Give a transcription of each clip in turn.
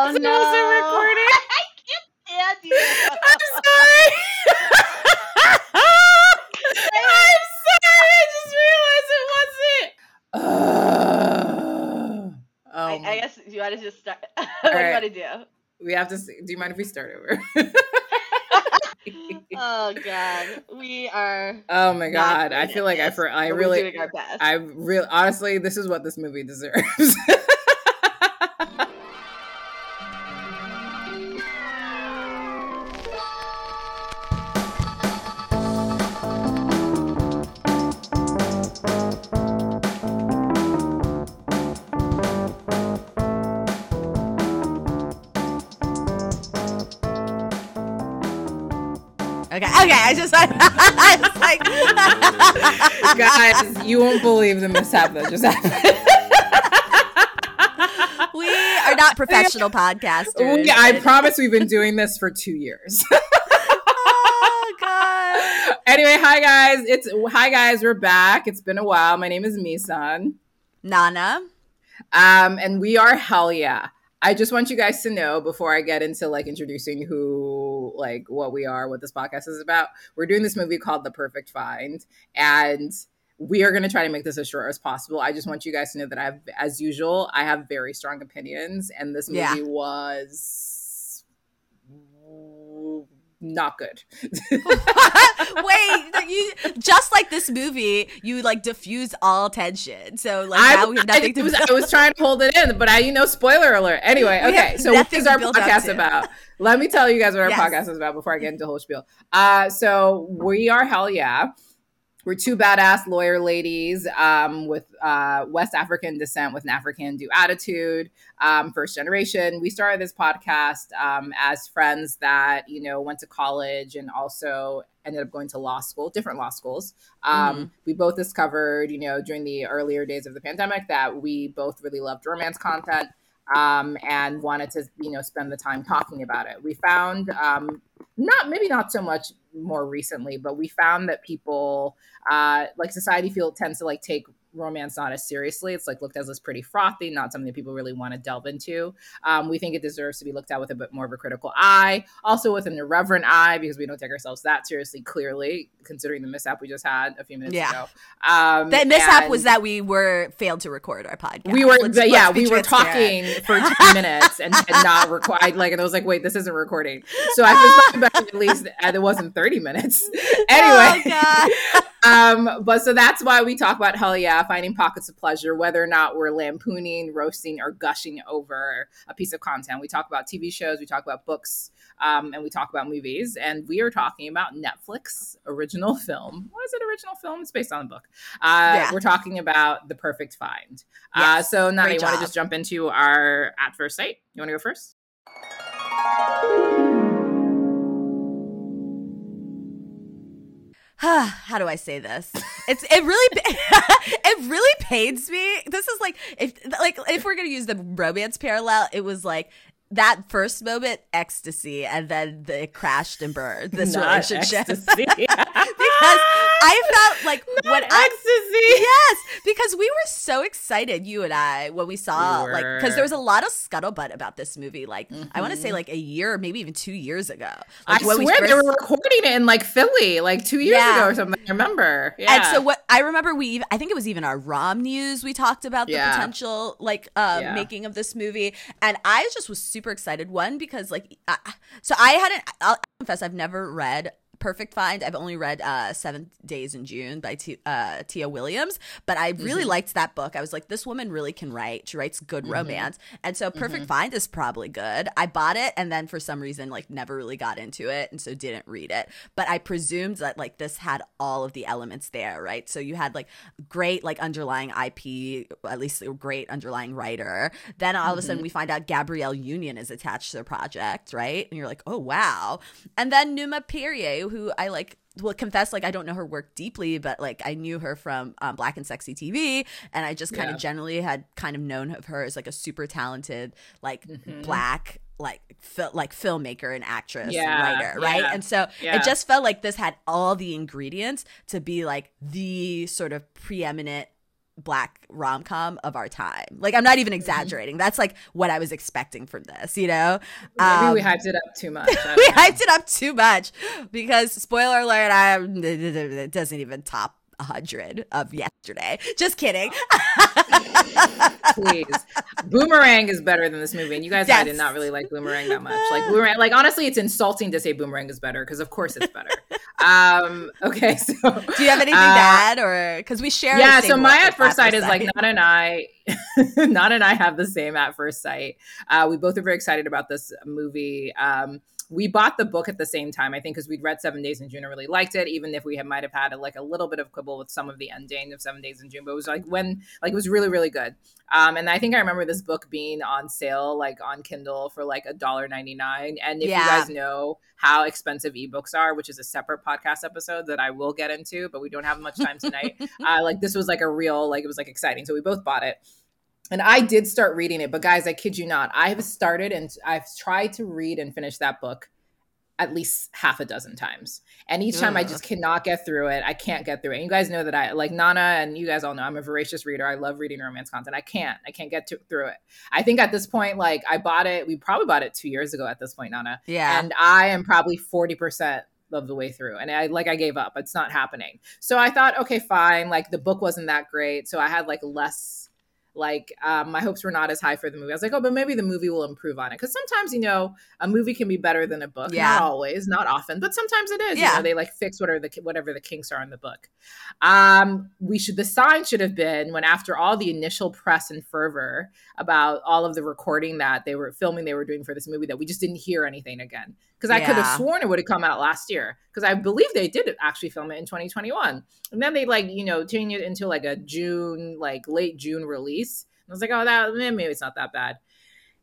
Oh no! I can't stand you. I'm sorry. I'm sorry. I just realized it wasn't. I guess you ought to just start. What do you want to do? We have to. Do you mind if we start over? Oh god, we are. Oh my god, I feel like I really. Doing our best. I really, honestly, this is what this movie deserves. Okay, I just like, guys, you won't believe the mishap that just happened. We are not professional podcasters. Yeah, I promise we've been doing this for 2 years. Oh, God. Anyway, hi guys, we're back. It's been a while. My name is Misan. Nana. And we are Hell Yeah. I just want you guys to know before I get into like introducing who, like what we are, what this podcast is about. We're doing this movie called The Perfect Find, and we are going to try to make this as short as possible. I just want you guys to know that as usual, I have very strong opinions, and this movie was not good. Wait, you, just like this movie, you like diffuse all tension. So like now we have nothing to. I was trying to hold it in, but spoiler alert. Anyway, okay. So what is our podcast about? Let me tell you guys what our podcast is about before I get into the whole spiel. So we are Hell Yeah. We're two badass lawyer ladies with West African descent with an African-do attitude, first generation. We started this podcast as friends that, you know, went to college and also ended up going to law school, different law schools. We both discovered, you know, during the earlier days of the pandemic that we both really loved romance content and wanted to, you know, spend the time talking about it. We found not so much more recently, but we found that people like society tends to like take romance not as seriously. It's like looked at as pretty frothy, not something that people really want to delve into. We think it deserves to be looked at with a bit more of a critical eye, also with an irreverent eye, because we don't take ourselves that seriously, clearly, considering the mishap we just had a few minutes ago. That mishap was that we failed to record our podcast. We were talking for 10 minutes and not record. And I was like, wait, this isn't recording. So I was talking about at least it wasn't 30 minutes. Anyway. Oh, but so that's why we talk about Hell Yeah, finding pockets of pleasure, whether or not we're lampooning, roasting, or gushing over a piece of content. We talk about TV shows, we talk about books, and we talk about movies. And we are talking about Netflix original film. What is it, original film? It's based on a book. We're talking about The Perfect Find. Yes. So Nana, you want to just jump into our At First Sight? You want to go first? How do I say this? It really pains me. This is like if we're gonna use the romance parallel, it was like that first moment, ecstasy, and then the crashed and burned. This not relationship, ecstasy. Because I felt like because we were so excited, you and I, when we saw because there was a lot of scuttlebutt about this movie. Like I want to say like a year, maybe even 2 years ago. Like, they were recording it in like Philly, like 2 years ago or something. I remember. Yeah. And so what I remember, I think it was even our ROM news. We talked about the potential making of this movie, and I just was super excited. One, because like I'll confess, I've never read Perfect Find. I've only read 7 Days in June by Tia Williams, but I really liked that book. I was like, this woman really can write. She writes good romance. And so Perfect Find is probably good. I bought it and then for some reason like never really got into it and so didn't read it. But I presumed that like this had all of the elements there, right? So you had like great like underlying IP, at least a great underlying writer. Then all of a sudden we find out Gabrielle Union is attached to the project, right? And you're like, oh wow. And then Numa Perrier, who I like will confess, like I don't know her work deeply, but like I knew her from Black and Sexy TV, and I just kind of generally had kind of known of her as like a super talented like Black like filmmaker and actress and writer, right? And so it just felt like this had all the ingredients to be like the sort of preeminent Black rom-com of our time. Like, I'm not even exaggerating. That's like what I was expecting from this, you know? Maybe we hyped it up too much. Hyped it up too much because, spoiler alert, it doesn't even top 100 of yesterday. Just kidding. Please. Boomerang is better than this movie. And you guys, yes. I did not really like Boomerang that much. Like, Boomerang, like, honestly, it's insulting to say Boomerang is better because, of course, it's better. Okay, so. Do you have anything bad? Or, because we share. Yeah, so my At First Sight is like, Nana and I have the same At First Sight. We both are very excited about this movie. We bought the book at the same time, I think, because we'd read 7 Days in June and really liked it, even if we might have had a little bit of quibble with some of the ending of 7 Days in June. But it was it was really, really good. And I think I remember this book being on sale, on Kindle for $1.99. And if you guys know how expensive ebooks are, which is a separate podcast episode that I will get into, but we don't have much time tonight. This was a real exciting. So we both bought it. And I did start reading it, but guys, I kid you not, I've started and I've tried to read and finish that book at least half a dozen times. And each time I just cannot get through it. I can't get through it. And you guys know that I, Nana and you guys all know, I'm a voracious reader. I love reading romance content. I can't get through it. I think at this point, I bought it. We probably bought it 2 years ago at this point, Nana. Yeah. And I am probably 40%. Of the way through. And I gave up. It's not happening. So I thought, okay, fine. The book wasn't that great. So I had less, my hopes were not as high for the movie. I was like, oh, but maybe the movie will improve on it. Because sometimes, a movie can be better than a book. Yeah. Not always, not often, but sometimes it is. Yeah. They fix whatever the kinks are in the book. The sign should have been when, after all the initial press and fervor about all of the recording that they were doing for this movie, that we just didn't hear anything again. Because I could have sworn it would have come out last year. Because I believe they did actually film it in 2021. And then they turned it into a June, late June release. And I was like, oh, maybe it's not that bad.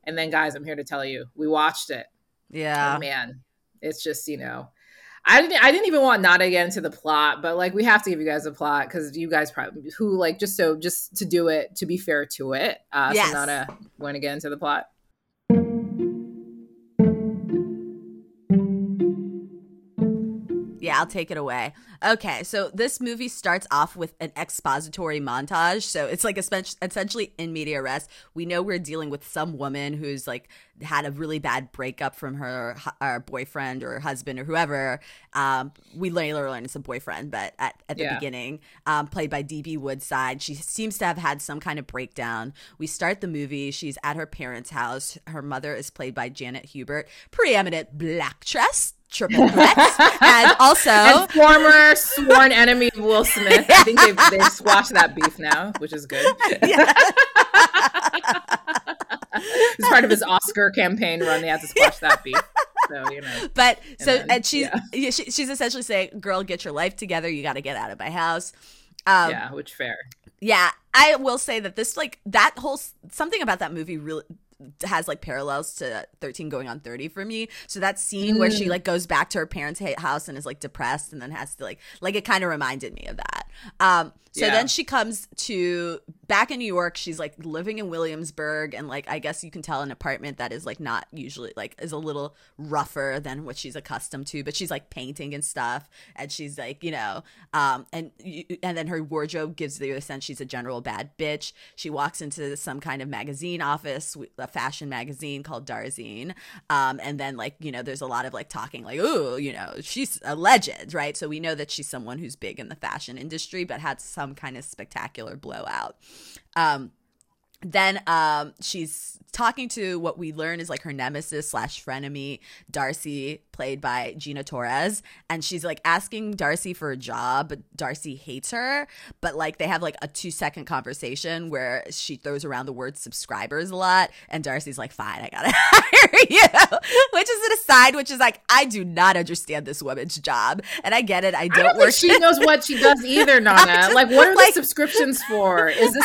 And then, guys, I'm here to tell you, we watched it. Yeah. Oh, man. It's just, I didn't even want Nana to get into the plot, but we have to give you guys the plot because you guys probably just to do it, to be fair to it. Yes. So Nana, want to get into the plot? Yeah, I'll take it away. Okay, so this movie starts off with an expository montage. So it's essentially in media res. We know we're dealing with some woman who's had a really bad breakup from her boyfriend or husband or whoever. We later learn it's a boyfriend, but at the beginning, played by D.B. Woodside. She seems to have had some kind of breakdown. We start the movie. She's at her parents' house. Her mother is played by Janet Hubert, preeminent black dress. Triple threats, and also former sworn enemy of Will Smith. I think they've squashed that beef now, which is good. Yeah. It's part of his Oscar campaign run. They had to squash that beef. So, But and so then, and she's essentially saying, "Girl, get your life together. You got to get out of my house." Which fair. Yeah, I will say that this something about that movie really has parallels to 13 going on 30 for me. So that scene where she goes back to her parents' house and is depressed and then has to it kind of reminded me of that. Then she comes to back in New York. She's living in Williamsburg and I guess you can tell an apartment that is not usually is a little rougher than what she's accustomed to, but she's painting and stuff. And she's and then her wardrobe gives the sense she's a general bad bitch. She walks into some kind of magazine office, a fashion magazine called Darzine. And then there's a lot of talking ooh, she's a legend, right? So we know that she's someone who's big in the fashion industry, but had some kind of spectacular blowout. Then she's talking to what we learn is her nemesis / frenemy, Darcy, played by Gina Torres. And she's asking Darcy for a job, but Darcy hates her. But they have a 2-second conversation where she throws around the word subscribers a lot. And Darcy's fine, I gotta hire you. Which is an aside, which is I do not understand this woman's job. And I get it. I don't think she knows what she does either, Nana. What are the subscriptions for? Is this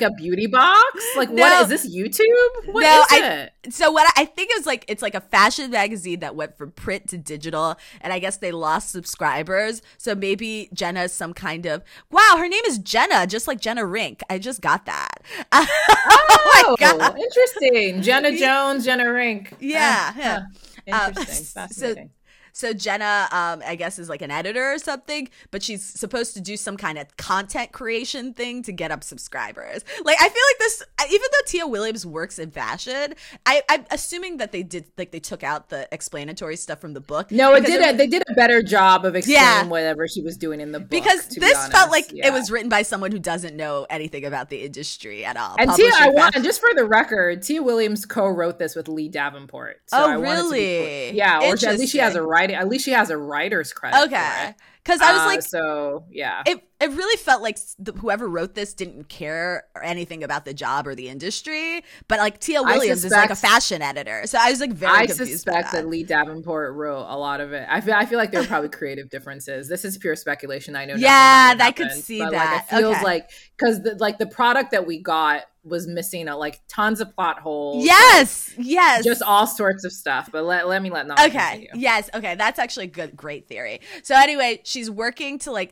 a beauty box? No. What is this, YouTube? What is it? So what I think is it's a fashion magazine that went from print to digital, and I guess they lost subscribers. So maybe Jenna's some kind of wow. Her name is Jenna, just like Jenna Rink. I just got that. Oh my god, interesting. Jenna Jones, Jenna Rink. Yeah. Interesting. Fascinating. So Jenna, I guess, is like an editor or something, but she's supposed to do some kind of content creation thing to get up subscribers. Like, I feel like this, even though Tia Williams works in fashion, I'm assuming that they did, like, they took out the explanatory stuff from the book. No, they did a better job of explaining whatever she was doing in the book. Because this felt like it was written by someone who doesn't know anything about the industry at all. And Tia, and just for the record, Tia Williams co-wrote this with Lee Davenport. So really? Yeah, or at least she has a writing. At least she has a writer's credit. Okay, because I was like, so yeah, it really felt like whoever wrote this didn't care or anything about the job or the industry. But like Tia Williams is like a fashion editor, so I was like very confused. I suspect that Lee Davenport wrote a lot of it. I feel like there were probably creative differences. This is pure speculation. I know. Yeah, I could see that. Like, it feels like because the product that we got was missing tons of plot holes. Yes, yes. Just all sorts of stuff. But let me let Nana continue. Yes, okay. That's actually a great theory. So anyway, she's working to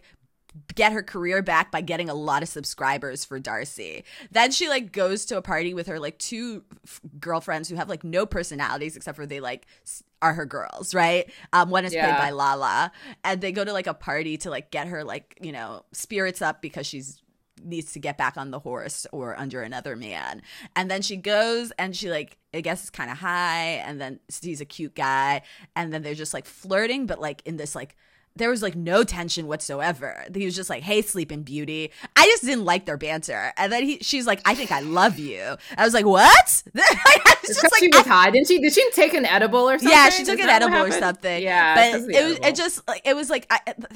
get her career back by getting a lot of subscribers for Darcy. Then she goes to a party with her two girlfriends who have no personalities except for they are her girls, right? One is played by Lala, and they go to a party to get her spirits up because she's needs to get back on the horse or under another man. And then she goes and she I guess is kind of high, and then sees a cute guy, and then they're just flirting, but in this there was no tension whatsoever. He was just hey, sleeping beauty. I just didn't like their banter. And then she's like, I think I love you. I was like, what? She was high. Did she take an edible or something? Yeah, she took an edible or something. Yeah, but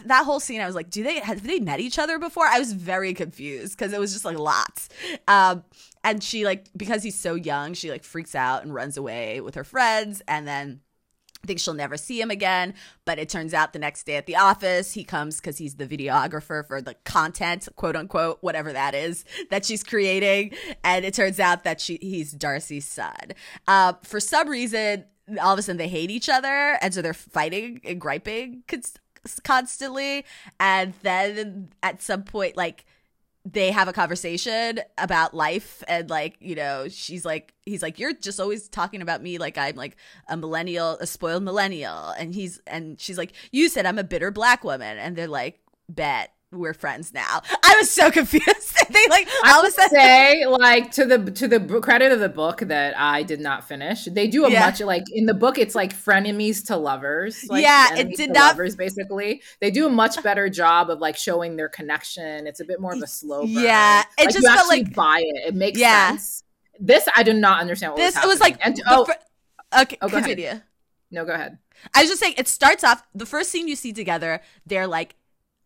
that whole scene, I was like, have they met each other before? I was very confused because it was just lots. And she because he's so young, she freaks out and runs away with her friends, and then think she'll never see him again, but it turns out the next day at the office he comes because he's the videographer for the content, quote unquote, whatever that is that she's creating, and it turns out that he's Darcy's son. For some reason, all of a sudden they hate each other, and so they're fighting and griping constantly, and then at some point they have a conversation about life, and she's he's you're just always talking about me like I'm a spoiled millennial, and she's you said I'm a bitter black woman, and they're bet we're friends now. I was so confused. They all of a sudden say to the credit of the book that I did not finish. They do much in the book. It's frenemies to lovers. It did not. Lovers, basically, they do a much better job of showing their connection. It's a bit more of a slow burn. Yeah, it just felt buy it. It makes sense. This I did not understand. Continue. Ahead. No, go ahead. I was just saying it starts off the first scene you see together. They're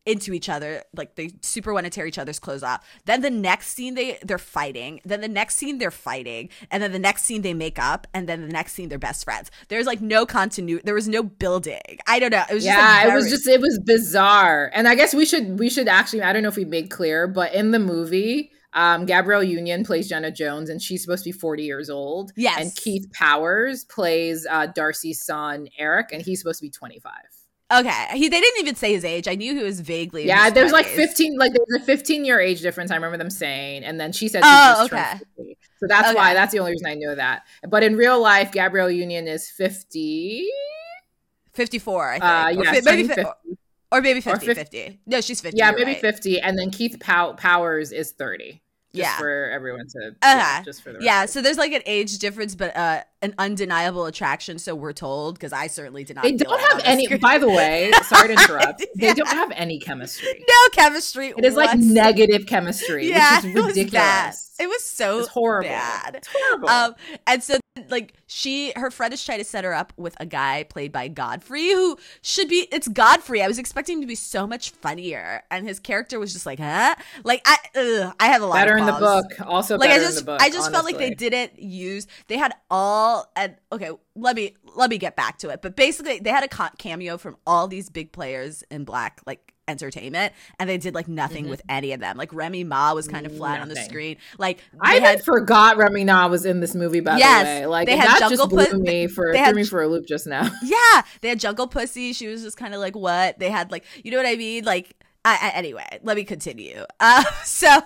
into each other, they super want to tear each other's clothes off. Then the next scene they're fighting, then the next scene they're fighting, and then the next scene they make up, and then the next scene they're best friends. There's no continuity. There was no building. I don't know. It was it was bizarre. And I guess we should actually, I don't know if we made clear, but in the movie Gabrielle Union plays Jenna Jones, and she's supposed to be 40 years old. Yes. And Keith Powers plays Darcy's son Eric, and he's supposed to be 25. Okay, they didn't even say his age. I knew he was vaguely. Yeah, there's 15. There's a 15-year age difference. I remember them saying, and then she said, "Oh, okay." So that's why. That's the only reason I know that. But in real life, Gabrielle Union is 50, 54. I think. Yeah, maybe 50. Or maybe 50, or 50. No, she's 50. Yeah, maybe 50, and then Keith Powers is 30. Just for everyone to just for the record. So there's an age difference, but an undeniable attraction, so we're told, because I certainly did not. They don't have any by the way, sorry to interrupt. They don't have any chemistry. No chemistry. It is negative chemistry, which is ridiculous. It was so horrible. Bad. It's horrible. And so her friend is trying to set her up with a guy played by Godfrey, who should be, it's Godfrey. I was expecting him to be so much funnier, and his character was just I have a lot better of problems. Better in the book. Also better in the book. I just felt they didn't use, they had all, and okay, let me get back to it. But basically they had a cameo from all these big players in black, entertainment, and they did nothing with any of them. Remy Ma was kind of flat on the screen. I had forgot Remy Ma was in this movie, by the way. They had that Jungle Pussy. Threw me for a loop just now. Yeah, they had Jungle Pussy. She was just kind of what they had. You know what I mean? Anyway, let me continue. So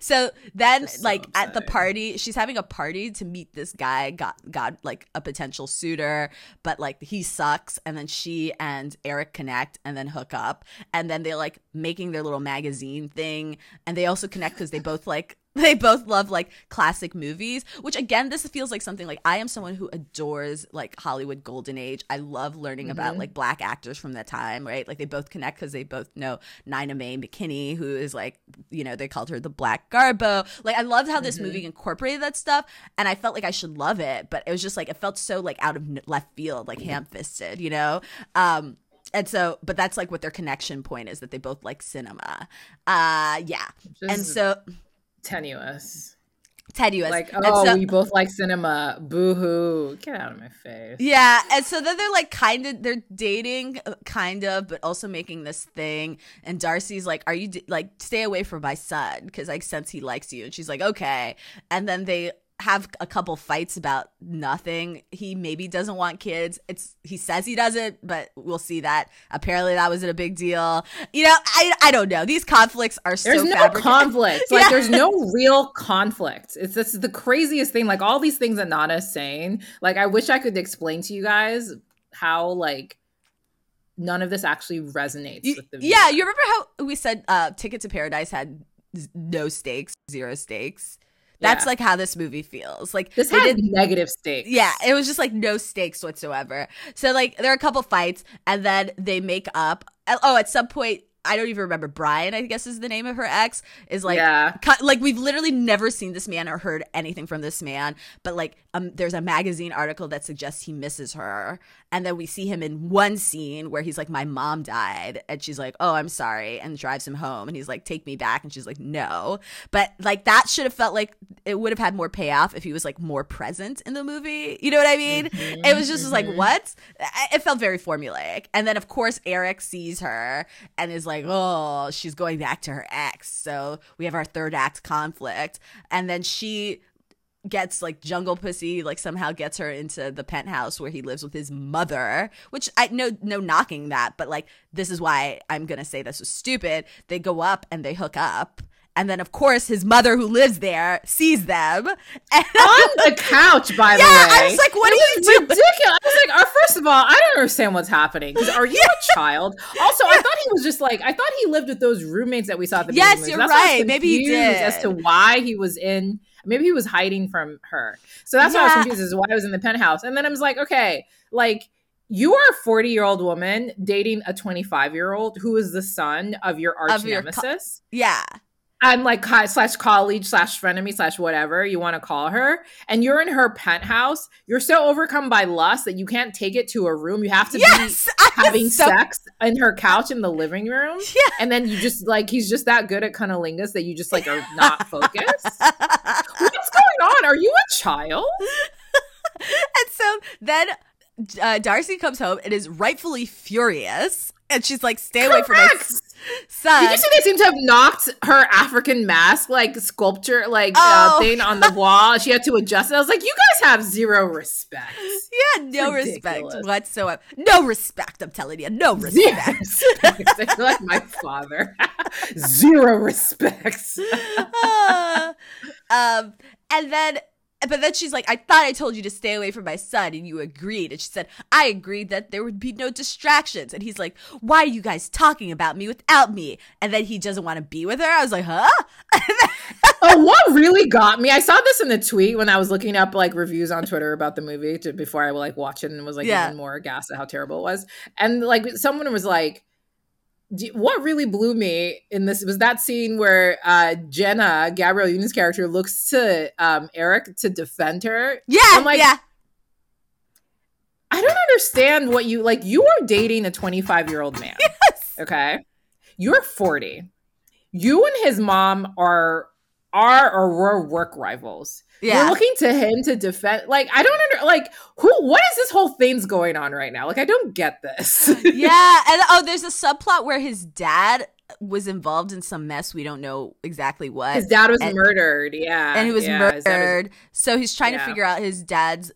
So then, like, at the party, she's having a party to meet this guy, God, like a potential suitor, but like he sucks. And then she and Eric connect and then hook up. And then they're like making their little magazine thing. And they also connect because they both like, they both love like classic movies, which again, this feels like something like I am someone who adores like Hollywood golden age. I love learning about like black actors from that time, right? Like they both connect because they both know Nina Mae McKinney, who is like, you know, they called her the Black Garbo. Like I loved how this movie incorporated that stuff, and I felt like I should love it, but it was just like it felt so like out of left field, like ham-fisted, you know? And so, but that's like what their connection point is, that they both like cinema. Yeah. And so... Tenuous. Like, oh, so, we both like cinema. Boo-hoo. Get out of my face. Yeah. And so then they're like kind of, they're dating kind of, but also making this thing. And Darcy's like, are you like, stay away from my son, because I sense he likes you. And she's like, okay. And then they have a couple fights about nothing. He maybe doesn't want kids. He says he doesn't, but we'll see that. Apparently that wasn't a big deal. You know, I don't know. These conflicts are so fabricated. There's no conflict. Like there's no real conflict. This is the craziest thing. Like all these things that Nana's saying, like I wish I could explain to you guys how like none of this actually resonates with the viewer. Yeah, you remember how we said Ticket to Paradise had no stakes, zero stakes? That's like how this movie feels. Like this had negative stakes. Yeah, it was just like no stakes whatsoever. So like there are a couple fights, and then they make up. Oh, at some point, I don't even remember. Brian, I guess, is the name of her ex. Is like, like we've literally never seen this man or heard anything from this man. But like, there's a magazine article that suggests he misses her, and then we see him in one scene where he's like, "My mom died," and she's like, "Oh, I'm sorry," and drives him home, and he's like, "Take me back," and she's like, "No." But like that should have felt like it would have had more payoff if he was like more present in the movie. You know what I mean? It was just like what? It felt very formulaic. And then of course Eric sees her and is like, oh, she's going back to her ex. So we have our third act conflict. And then she gets like Jungle Pussy, like somehow gets her into the penthouse where he lives with his mother, which I no knocking that, but like this is why I'm gonna say this was stupid. They go up and they hook up. And then, of course, his mother, who lives there, sees them. And on the couch, by the way. Yeah, I was like, what are you doing? Ridiculous. I was like, first of all, I don't understand what's happening. Are you a child? Also, I thought he was just like, I thought he lived with those roommates that we saw at the beginning. Yes, you're right. Maybe he did. As to why he was in, maybe he was hiding from her. So that's why I was confused, is why I was in the penthouse. And then I was like, okay, like, you are a 40-year-old woman dating a 25-year-old who is the son of your arch nemesis. I'm like /colleague/frenemy/whatever you want to call her. And you're in her penthouse. You're so overcome by lust that you can't take it to a room. You have to be having sex in her couch in the living room. Yeah. And then you just like, he's just that good at cunnilingus that you just like are not focused. What's going on? Are you a child? And so then Darcy comes home and is rightfully furious. And she's like, stay away from my son. Did you see they seem to have knocked her African mask, like sculpture, like thing on the wall? She had to adjust it. I was like, you guys have zero respect. Yeah, no respect whatsoever. No respect, I'm telling you. No respect. I feel like my father. Zero respect. And then... But then she's like, I thought I told you to stay away from my son, and you agreed. And she said, I agreed that there would be no distractions. And he's like, why are you guys talking about me without me? And then he doesn't want to be with her. I was like, huh? Oh, what really got me? I saw this in the tweet when I was looking up like reviews on Twitter about the movie before I like watch it and was like even more aghast at how terrible it was. And like someone was like, what really blew me in this was that scene where Jenna, Gabrielle Union's character, looks to Eric to defend her. Yeah, I'm like, I don't understand what you like. You are dating a 25-year-old man. Yes. Okay, you're 40. You and his mom are or were work rivals. Yeah. You're looking to him to defend. Like, I don't like who. What is this whole thing's going on right now? Like, I don't get this. And there's a subplot where his dad was involved in some mess. We don't know exactly what. His dad was murdered. Yeah, and he was murdered. So he's trying to figure out his dad's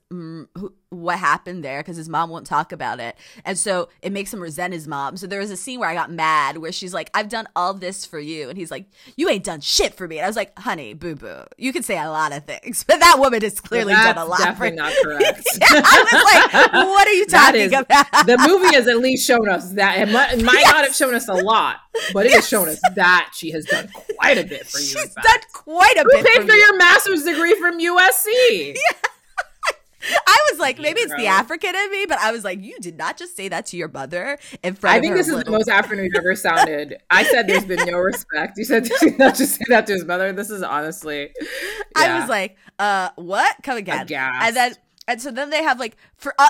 what happened there because his mom won't talk about it. And so it makes him resent his mom. So there was a scene where I got mad where she's like, I've done all this for you. And he's like, you ain't done shit for me. And I was like, honey, boo-boo, you can say a lot of things, but that woman has clearly done a lot for you. That's definitely not correct. Yeah, I was like, what are you talking about? The movie has at least shown us that. It might not have shown us a lot, but it has shown us that she has done quite a bit for you. She's done quite a bit for you. You paid for your master's degree from USC. Yeah. I was like, maybe it's the African in me, but I was like, you did not just say that to your mother in front of her. I think this is the most African we've ever sounded. I said there's been no respect. You said you did not just say that to his mother. This is honestly. Yeah. I was like, what? Come again. And so then they have like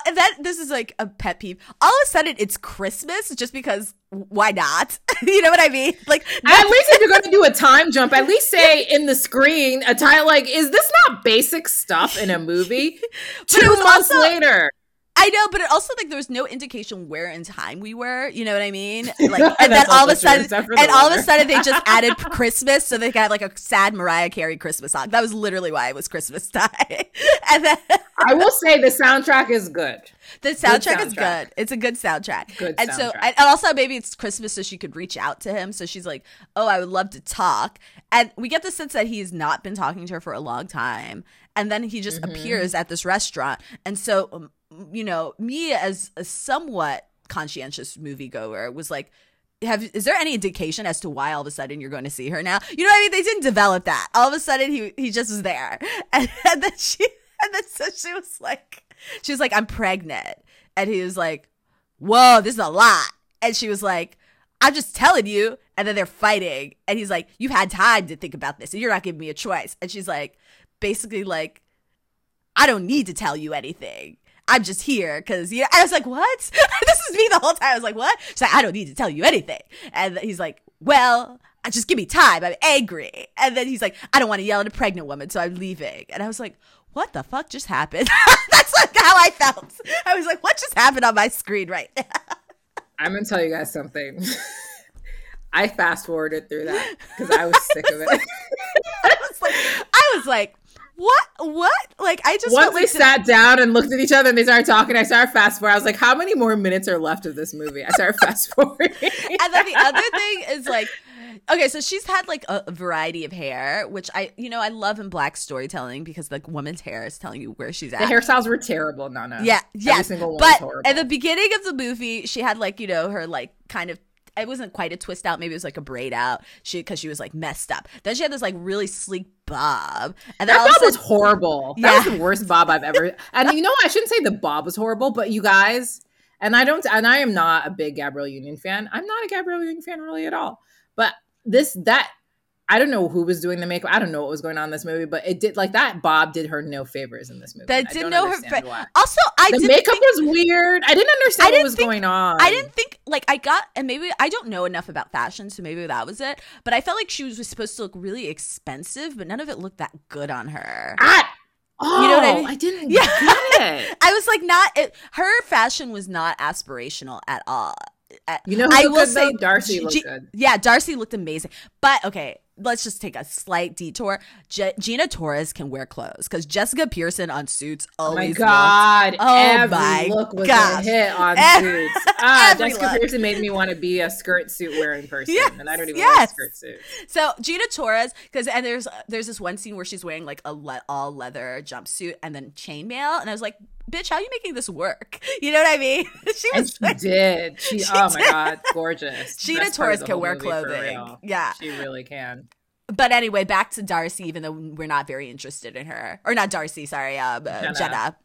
and then this is like a pet peeve. All of a sudden it's Christmas just because why not? You know what I mean? Like at least if you're going to do a time jump, at least say in the screen a time like, is this not basic stuff in a movie? 2 months later. I know, but it also like there was no indication where in time we were. You know what I mean? Like, and then all of a sudden, they just added Christmas, so they got like a sad Mariah Carey Christmas song. That was literally why it was Christmas time. And then I will say the soundtrack is good. The soundtrack is good. It's a good soundtrack. And also maybe it's Christmas, so she could reach out to him. So she's like, "Oh, I would love to talk." And we get the sense that he's not been talking to her for a long time. And then he just appears at this restaurant, and so. You know, me as a somewhat conscientious moviegoer was like, is there any indication as to why all of a sudden you're going to see her now? You know what I mean? They didn't develop that. All of a sudden he just was there. And then she was like, I'm pregnant. And he was like, whoa, this is a lot. And she was like, I'm just telling you. And then they're fighting. And he's like, you've had time to think about this and you're not giving me a choice. And she's like, basically like, I don't need to tell you anything. I'm just here because, you know, I was like, what? This is me the whole time. I was like, what? She's like, I don't need to tell you anything. And he's like, well, just give me time. I'm angry. And then he's like, I don't want to yell at a pregnant woman, so I'm leaving. And I was like, what the fuck just happened? That's like how I felt. I was like, what just happened on my screen right now? I'm going to tell you guys something. I fast forwarded through that because I was sick of it. I was like, What? Like, I just once they sat down and looked at each other and they started talking, I started fast forward. I was like, how many more minutes are left of this movie? I started fast forwarding. And then the other thing is like, okay, so she's had like a variety of hair, which I love in black storytelling because like woman's hair is telling you where she's at. The hairstyles were terrible, Nana. Yeah, yeah. Every single one was horrible. At the beginning of the movie, she had like, you know, her like kind of. It wasn't quite a twist out. Maybe it was like a braid out. Because she was like messed up. Then she had this like really sleek bob. And that bob was horrible. Yeah. That was the worst bob I've ever. And you know, I shouldn't say the bob was horrible, but you guys, and I am not a big Gabrielle Union fan. I'm not a Gabrielle Union fan really at all. But I don't know who was doing the makeup. I don't know what was going on in this movie, but it did like that. Bob did her no favors in this movie. That didn't know her. Also, the makeup was weird. I didn't understand what was going on. I didn't think like I got, and maybe I don't know enough about fashion, so maybe that was it. But I felt like she was supposed to look really expensive, but none of it looked that good on her. You know what I mean? I didn't get it. I was like, her fashion was not aspirational at all. You know, who I will good, say though? Darcy looked good. Yeah, Darcy looked amazing. But okay. Let's just take a slight detour. Gina Torres can wear clothes because Jessica Pearson on Suits always. Oh my god! Every look was a hit on Suits. Jessica Pearson made me want to be a skirt suit wearing person, and I don't even wear skirt suits. So Gina Torres, and there's this one scene where she's wearing like a all leather jumpsuit and then chainmail, and I was like, bitch, how are you making this work? You know what I mean? She did. Oh my god, gorgeous. Gina Torres can wear clothing. Yeah, she really can. But anyway, back to Darcy, even though we're not very interested in her. Or not Darcy, sorry, Jenna.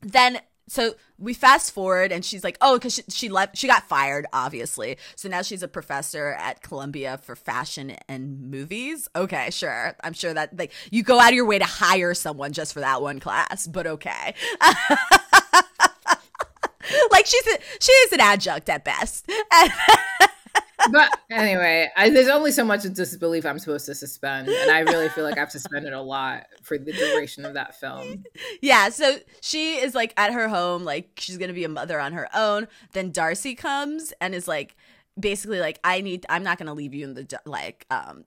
Then, so we fast forward and she's like, oh, because she left, she got fired, obviously. So now she's a professor at Columbia for fashion and movies. Okay, sure. I'm sure that like you go out of your way to hire someone just for that one class, but okay. Like she is an adjunct at best. But anyway, there's only so much of disbelief I'm supposed to suspend, and I really feel like I've suspended a lot for the duration of that film. Yeah, so she is like at her home, like she's going to be a mother on her own. Then Darcy comes and is like, basically like, I'm not going to leave you in the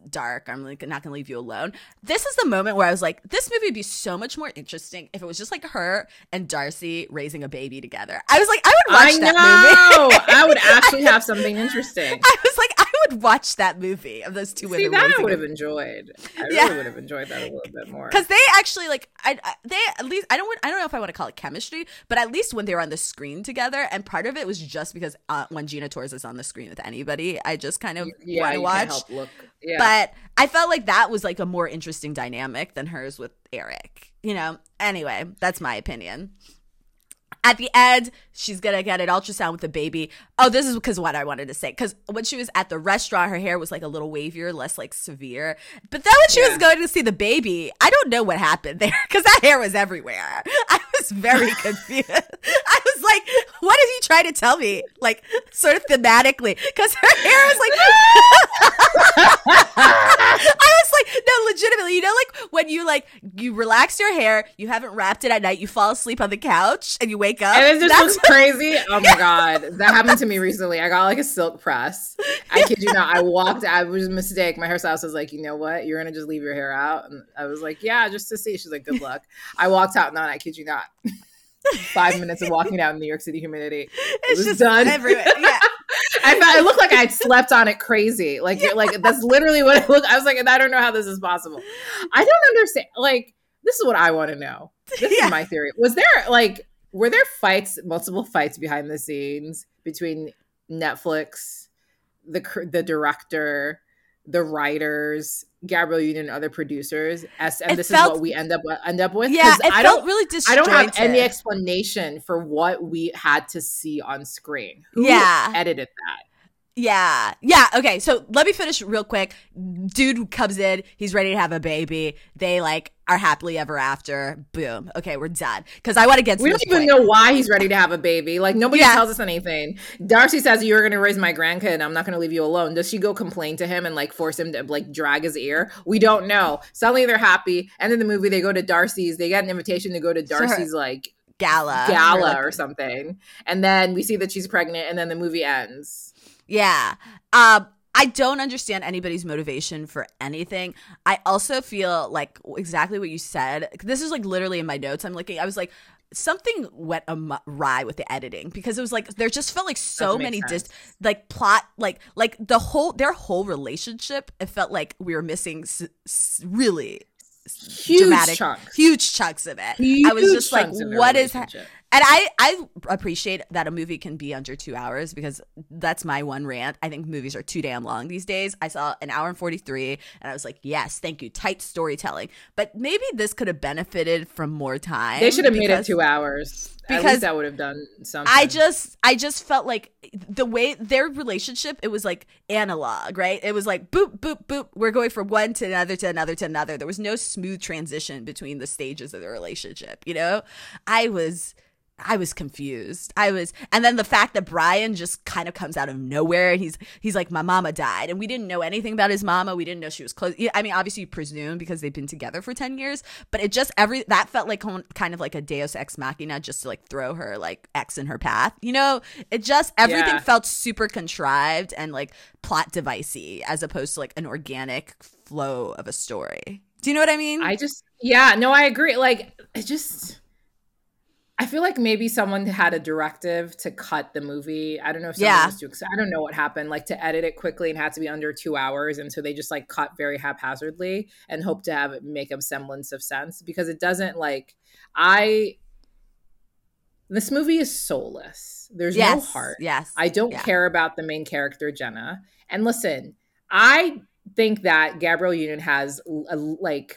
dark. I'm like not going to leave you alone. This is the moment where I was like, this movie would be so much more interesting if it was just like her and Darcy raising a baby together. I was like, I would watch that movie. I would actually have something interesting. I was like, I would watch that movie of those two women. See, that I would have enjoyed. I really would have enjoyed that a little bit more. Because they actually like, they at least, I don't know if I want to call it chemistry, but at least when they were on the screen together, and part of it was just because when Gina Torres is on the screen with anybody, I just kind of want to watch. But I felt like that was like a more interesting dynamic than hers with Eric, you know. Anyway, that's my opinion. At the end, she's gonna get an ultrasound with the baby. Oh, this is because what I wanted to say. Because when she was at the restaurant, her hair was like a little wavier, less like severe. But then when she was going to see the baby, I don't know what happened there because that hair was everywhere. I was very confused. I was like, what did he try to tell me? Like, sort of thematically, because her hair was like. I was like, no, legitimately, you know, like when you relax your hair, you haven't wrapped it at night, you fall asleep on the couch, and you wake up. And it just looks crazy. Oh my god, that happened to me recently. I got like a silk press. I kid you not. I was a mistake. My hairstylist was like, you know what? You're gonna just leave your hair out. And I was like, yeah, just to see. She's like, good luck. I walked out. Nana, I kid you not. 5 minutes of walking out in New York City humidity. It's just done everywhere. Yeah. I thought it looked like I'd slept on it crazy. Like, like that's literally what it looked. I was like, I don't know how this is possible. I don't understand. Like, this is what I want to know. This is my theory. Was there like, were there fights, multiple fights behind the scenes between Netflix, the director, the writers, Gabrielle Union, and other producers, is what we end up with? Yeah, it felt really disjointed. I don't have any explanation for what we had to see on screen. Who edited that? Yeah. Okay, so let me finish real quick. Dude comes in. He's ready to have a baby. They like are happily ever after. Boom. Okay, we're done. Because I want to get to this point. We don't even know why he's ready to have a baby. Like, nobody tells us anything. Darcy says, you're going to raise my grandkid. I'm not going to leave you alone. Does she go complain to him and like force him to like drag his ear? We don't know. Suddenly they're happy. End of the movie, they go to Darcy's. They get an invitation to go to Darcy's like gala or something. And then we see that she's pregnant and then the movie ends. Yeah. I don't understand anybody's motivation for anything. I also feel like exactly what you said. This is like literally in my notes. I'm looking. I was like, something went awry with the editing because it was like there just felt like so many their whole relationship. It felt like we were missing really huge chunks of it. I was just like, what is happening? And I appreciate that a movie can be under 2 hours because that's my one rant. I think movies are too damn long these days. I saw an hour and 43 and I was like, yes, thank you. Tight storytelling. But maybe this could have benefited from more time. They should have made it 2 hours. At least that would have done something. I just felt like the way their relationship, it was like analog, right? It was like boop, boop, boop. We're going from one to another to another to another. There was no smooth transition between the stages of the relationship, you know? I was confused. And then the fact that Brian just kind of comes out of nowhere and he's like, my mama died. And we didn't know anything about his mama. We didn't know she was close. I mean, obviously you presume because they've been together for 10 years, but it just that felt like kind of like a deus ex machina just to like throw her like ex in her path. You know, it just, everything felt super contrived and like plot devicey as opposed to like an organic flow of a story. Do you know what I mean? I agree. Like, it just... I feel like maybe someone had a directive to cut the movie. I don't know if someone was too excited. I don't know what happened. Like to edit it quickly and had to be under 2 hours. And so they just like cut very haphazardly and hope to have it make a semblance of sense because it doesn't like this movie is soulless. There's no heart. Yes. I don't care about the main character, Jenna. And listen, I think that Gabrielle Union has a lane,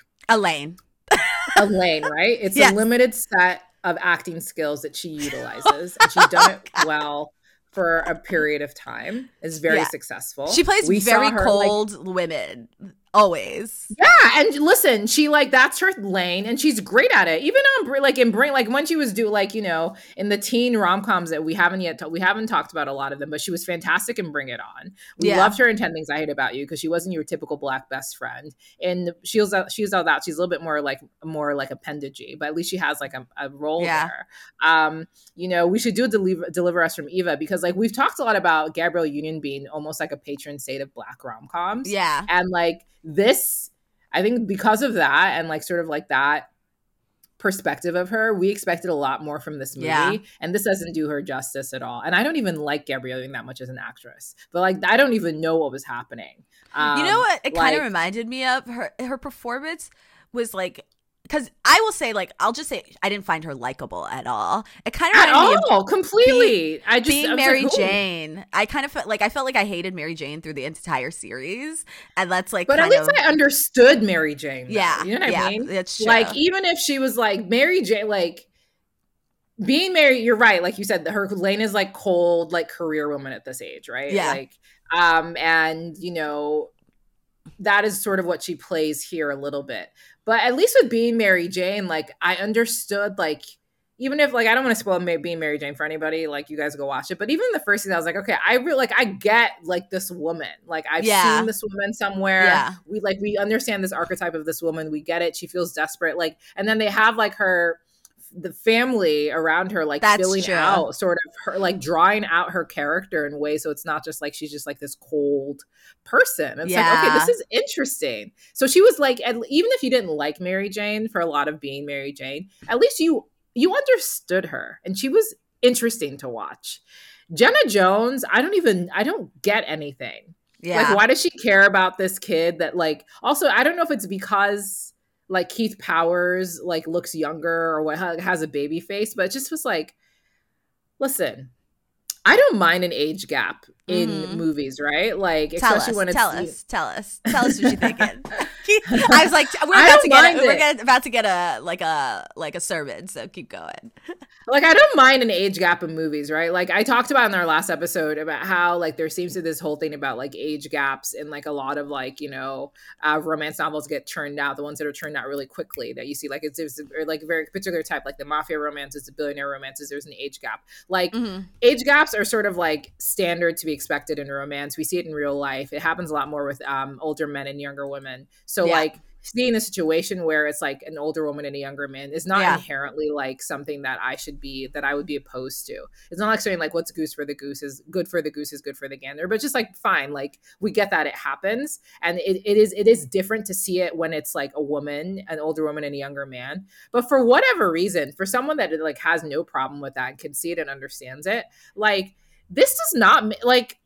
right? It's a limited set of acting skills that she utilizes, and she's done it well for a period of time. Is very successful. She plays very cold women. always. Yeah, and listen, she like that's her lane, and she's great at it. Even on like in Bring, like when she was do like you know in the teen rom coms that we haven't talked about a lot of them, but she was fantastic in Bring It On. We loved her in 10 Things I Hate About You because she wasn't your typical Black best friend, and she's all that. She's a little bit more like appendagey, but at least she has like a role there. You know, we should do Deliver Us from Eva because like we've talked a lot about Gabrielle Union being almost like a patron saint of Black rom coms. Yeah, and like. This, I think because of that and like sort of like that perspective of her, we expected a lot more from this movie. Yeah. And this doesn't do her justice at all. And I don't even like Gabrielle Union that much as an actress. But like, I don't even know what was happening. You know what it kind of reminded me of? Her performance was like... Because I will say, like, I'll just say I didn't find her likable at all. It kind of reminded me of completely. Being Mary Jane. I kind of felt like I hated Mary Jane through the entire series, and that's like. But at least I understood Mary Jane. Though. Yeah, you know what I mean. That's true. Like even if she was like Mary Jane, like. Being married, you're right. Like you said, her lane is like cold, like career woman at this age, right? Yeah. Like, and you know. That is sort of what she plays here a little bit. But at least with Being Mary Jane, like, I understood, like, even if, like, I don't want to spoil Being Mary Jane for anybody, like, you guys go watch it. But even the first thing, I was like, okay, I get, like, this woman. Like, I've seen this woman somewhere. Yeah. We understand this archetype of this woman. We get it. She feels desperate. Like, and then they have, like, the family around her, like, out sort of her, like, drawing out her character in ways so it's not just like she's just like this cold person. And it's like, okay, this is interesting. So she was like, even if you didn't like Mary Jane for a lot of Being Mary Jane, at least you understood her and she was interesting to watch. Jenna Jones, I don't get anything. Yeah. Like, why does she care about this kid that, like, also, I don't know if it's because. Like Keith Powers, like looks younger or what has a baby face, but it just was like, listen, I don't mind an age gap in movies, right? Like, tell us what you're thinking. I was like, we're about to get a sermon, so keep going. Like, I don't mind an age gap in movies, right? Like, I talked about in our last episode about how, like, there seems to be this whole thing about, like, age gaps and, like, a lot of, like, you know, romance novels get churned out, the ones that are churned out really quickly that you see. Like, it's or, like, a very particular type, like the mafia romances, the billionaire romances, there's an age gap. Like, age gaps are sort of, like, standard to be expected in romance. We see it in real life. It happens a lot more with older men and younger women. So, like, seeing a situation where it's like an older woman and a younger man is not inherently like something that I would be opposed to. It's not like saying like what's goose for the goose is good for the goose is good for the gander, but just like fine, like we get that it happens, and it is different to see it when it's like a woman, an older woman and a younger man. But for whatever reason, for someone that like has no problem with that and can see it and understands it, like this does not like.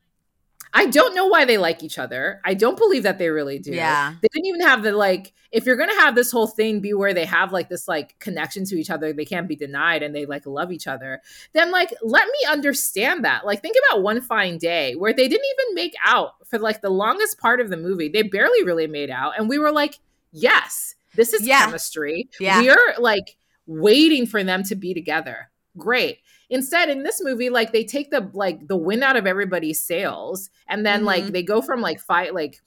I don't know why they like each other. I don't believe that they really do. Yeah. They didn't even have the, like, if you're going to have this whole thing be where they have, like, this, like, connection to each other, they can't be denied and they, like, love each other, then, like, let me understand that. Like, think about One Fine Day where they didn't even make out for, like, the longest part of the movie. They barely really made out. And we were like, yes, this is chemistry. Yeah. We are, like, waiting for them to be together. Great. Instead, in this movie, like they take the like the wind out of everybody's sails, and then like they go from like fight, like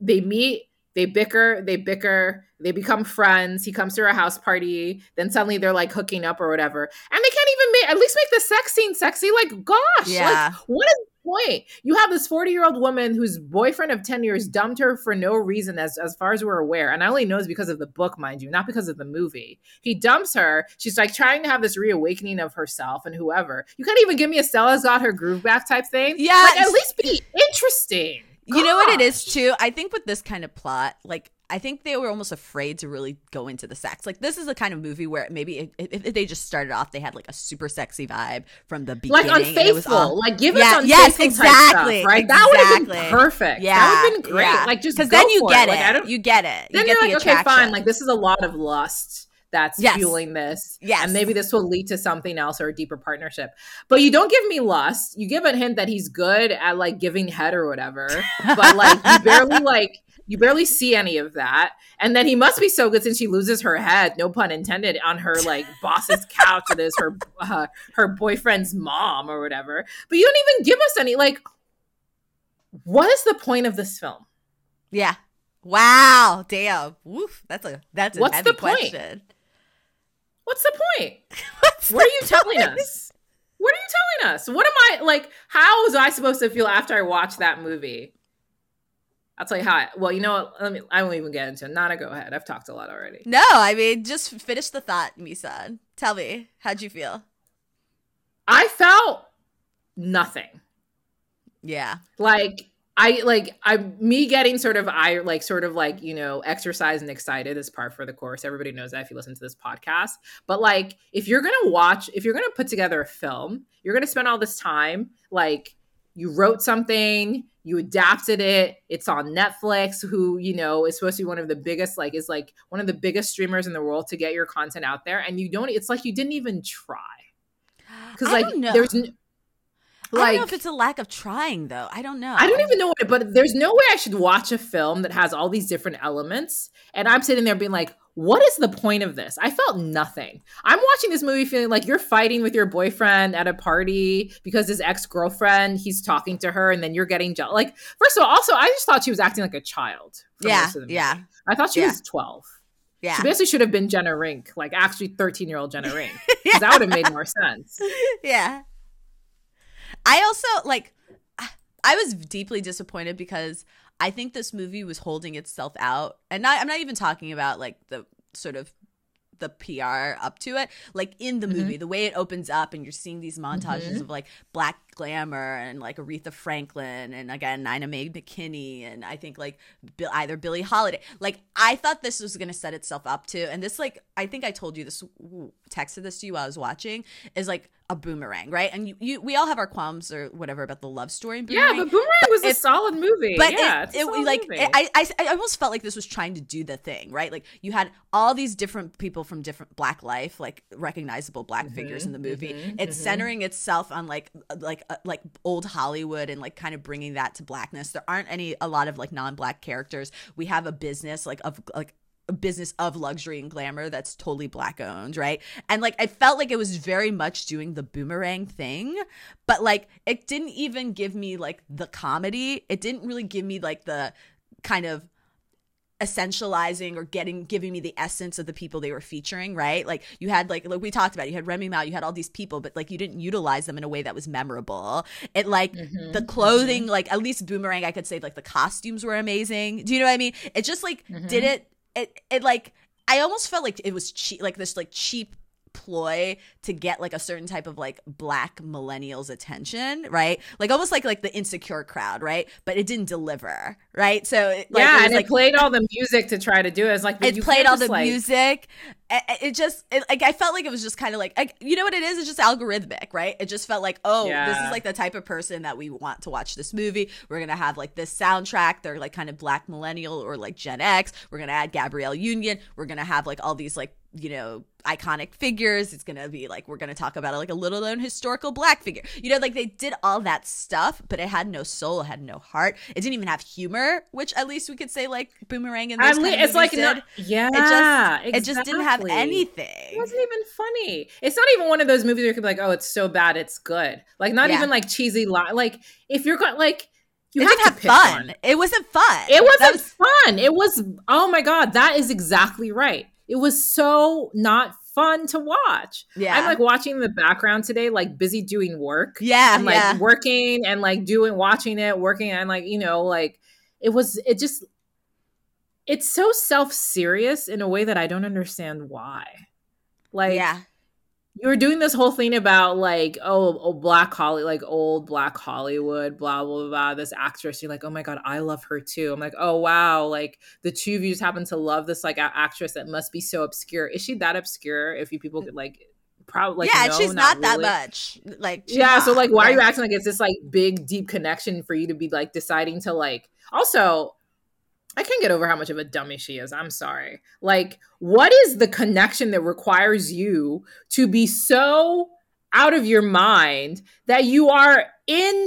they meet, they bicker, they become friends. He comes to her house party, then suddenly they're like hooking up or whatever, and they can't even at least make the sex scene sexy. Like, gosh, like what is the point? You have this 40-year-old woman whose boyfriend of 10 years dumped her for no reason, as far as we're aware, and I only know it's because of the book, mind you, not because of the movie. He dumps her. She's like trying to have this reawakening of herself and whoever. You can't even give me a Stella's got her groove back type thing. Yeah, like, at least be interesting. Gosh. You know what it is too? I think with this kind of plot, like I think they were almost afraid to really go into the sex. Like this is the kind of movie where maybe if they just started off, they had like a super sexy vibe from the beginning. Like Unfaithful, like give us Unfaithful type stuff, right? That would have been perfect. Yeah, that would have been great. Yeah. Like just because then you get it. Like, you get it. Then you're like, okay, fine. Like this is a lot of lust that's fueling this. Yes. And maybe this will lead to something else or a deeper partnership. But you don't give me lust. You give a hint that he's good at like giving head or whatever. But like you barely see any of that. And then he must be so good since she loses her head, no pun intended, on her like boss's couch that is her boyfriend's mom or whatever. But you don't even give us any, like, what is the point of this film? Yeah. Wow, damn. Woof. That's a What's heavy the question. What's the point? What are you telling us? What are you telling us? What am I, like, how was I supposed to feel after I watched that movie? I'll tell you how. Well, you know what? I won't even get into it. Nana, go ahead. I've talked a lot already. No, I mean, just finish the thought, Misan. Tell me, how'd you feel? I felt nothing. Yeah. Me getting exercised and excited is par for the course. Everybody knows that if you listen to this podcast. But, like, if you're going to put together a film, you're going to spend all this time, like, you wrote something, you adapted it, it's on Netflix, who, you know, is supposed to be one of the biggest, like, is, like, one of the biggest streamers in the world to get your content out there. And you don't, it's like you didn't even try. Because, like, there's no... Like, I don't know if it's a lack of trying, though. I don't know. I don't even know what, but there's no way I should watch a film that has all these different elements. And I'm sitting there being like, what is the point of this? I felt nothing. I'm watching this movie feeling like you're fighting with your boyfriend at a party because his ex-girlfriend, he's talking to her, and then you're getting jealous. Like, first of all, also, I just thought she was acting like a child. Yeah, yeah. I thought she was 12. Yeah. She basically should have been Jenna Rink, like actually 13-year-old Jenna Rink. Because that would have made more sense. Yeah. I also, like, I was deeply disappointed because I think this movie was holding itself out. And I'm not even talking about, like, the sort of the PR up to it. Like, in the movie, the way it opens up and you're seeing these montages of, like, Black glamour and, like, Aretha Franklin and, again, Nina Mae McKinney and I think, like, either Billie Holiday. Like, I thought this was going to set itself up to. And this, like, I think I told you this, texted this to you while I was watching, is, like, a Boomerang, right? And we all have our qualms or whatever about the love story in Boomerang. Yeah, but Boomerang was a solid movie. But yeah, it's a solid movie. I almost felt like this was trying to do the thing, right? Like you had all these different people from different Black life, like recognizable Black figures in the movie. It's centering itself on like old Hollywood and like kind of bringing that to Blackness. There aren't a lot of like non-Black characters. We have a business of luxury and glamour that's totally Black owned, right? And like I felt like it was very much doing the Boomerang thing, but like it didn't even give me like the comedy. It didn't really give me like the kind of essentializing or giving me the essence of the people they were featuring, right? Like you had like we talked about, you had Remy Ma, you had all these people, but like you didn't utilize them in a way that was memorable. It like the clothing, like at least Boomerang, I could say like the costumes were amazing. Do you know what I mean? It just like It like I almost felt like it was cheap, like this like cheap ploy to get like a certain type of like Black millennials attention, right? Like almost like the Insecure crowd, right? But it didn't deliver, right? So it, like, yeah, it was, and like, it played all the music to try to do it. It's like it played all the music. It just I felt like it was just kind of like you know what it is? It's just algorithmic, right? It just felt like, oh, this is like the type of person that we want to watch this movie. We're gonna have like this soundtrack. They're like kind of Black millennial or like Gen X. We're gonna add Gabrielle Union. We're gonna have like all these like, you know, iconic figures. It's gonna be like we're gonna talk about like a little known historical Black figure. You know, like they did all that stuff, but it had no soul, it had no heart. It didn't even have humor, which at least we could say like Boomerang and those kind of it just didn't have anything. It wasn't even funny. It's not even one of those movies where you could be like, oh, it's so bad, it's good. Like not even like cheesy. Like if you're going like. You didn't have fun. It wasn't fun. It wasn't fun. It was, oh my God, that is exactly right. It was so not fun to watch. Yeah. I'm like watching in the background today, like busy doing work. Yeah. And like working and like watching it, working and like, you know, like it's so self-serious in a way that I don't understand why. Like, yeah. You were doing this whole thing about like, oh Black Hollywood, like old Black Hollywood, blah, blah, blah, this actress. You're like, oh my God, I love her too. I'm like, oh wow. Like the two of you just happen to love this like actress that must be so obscure. Is she that obscure? If you people could like, probably like, yeah, no, she's not really. That much. Like, yeah. Not, so like, why are you acting like it's this like big, deep connection for you to be like deciding to like, also, I can't get over how much of a dummy she is. I'm sorry. Like, what is the connection that requires you to be so out of your mind that you are in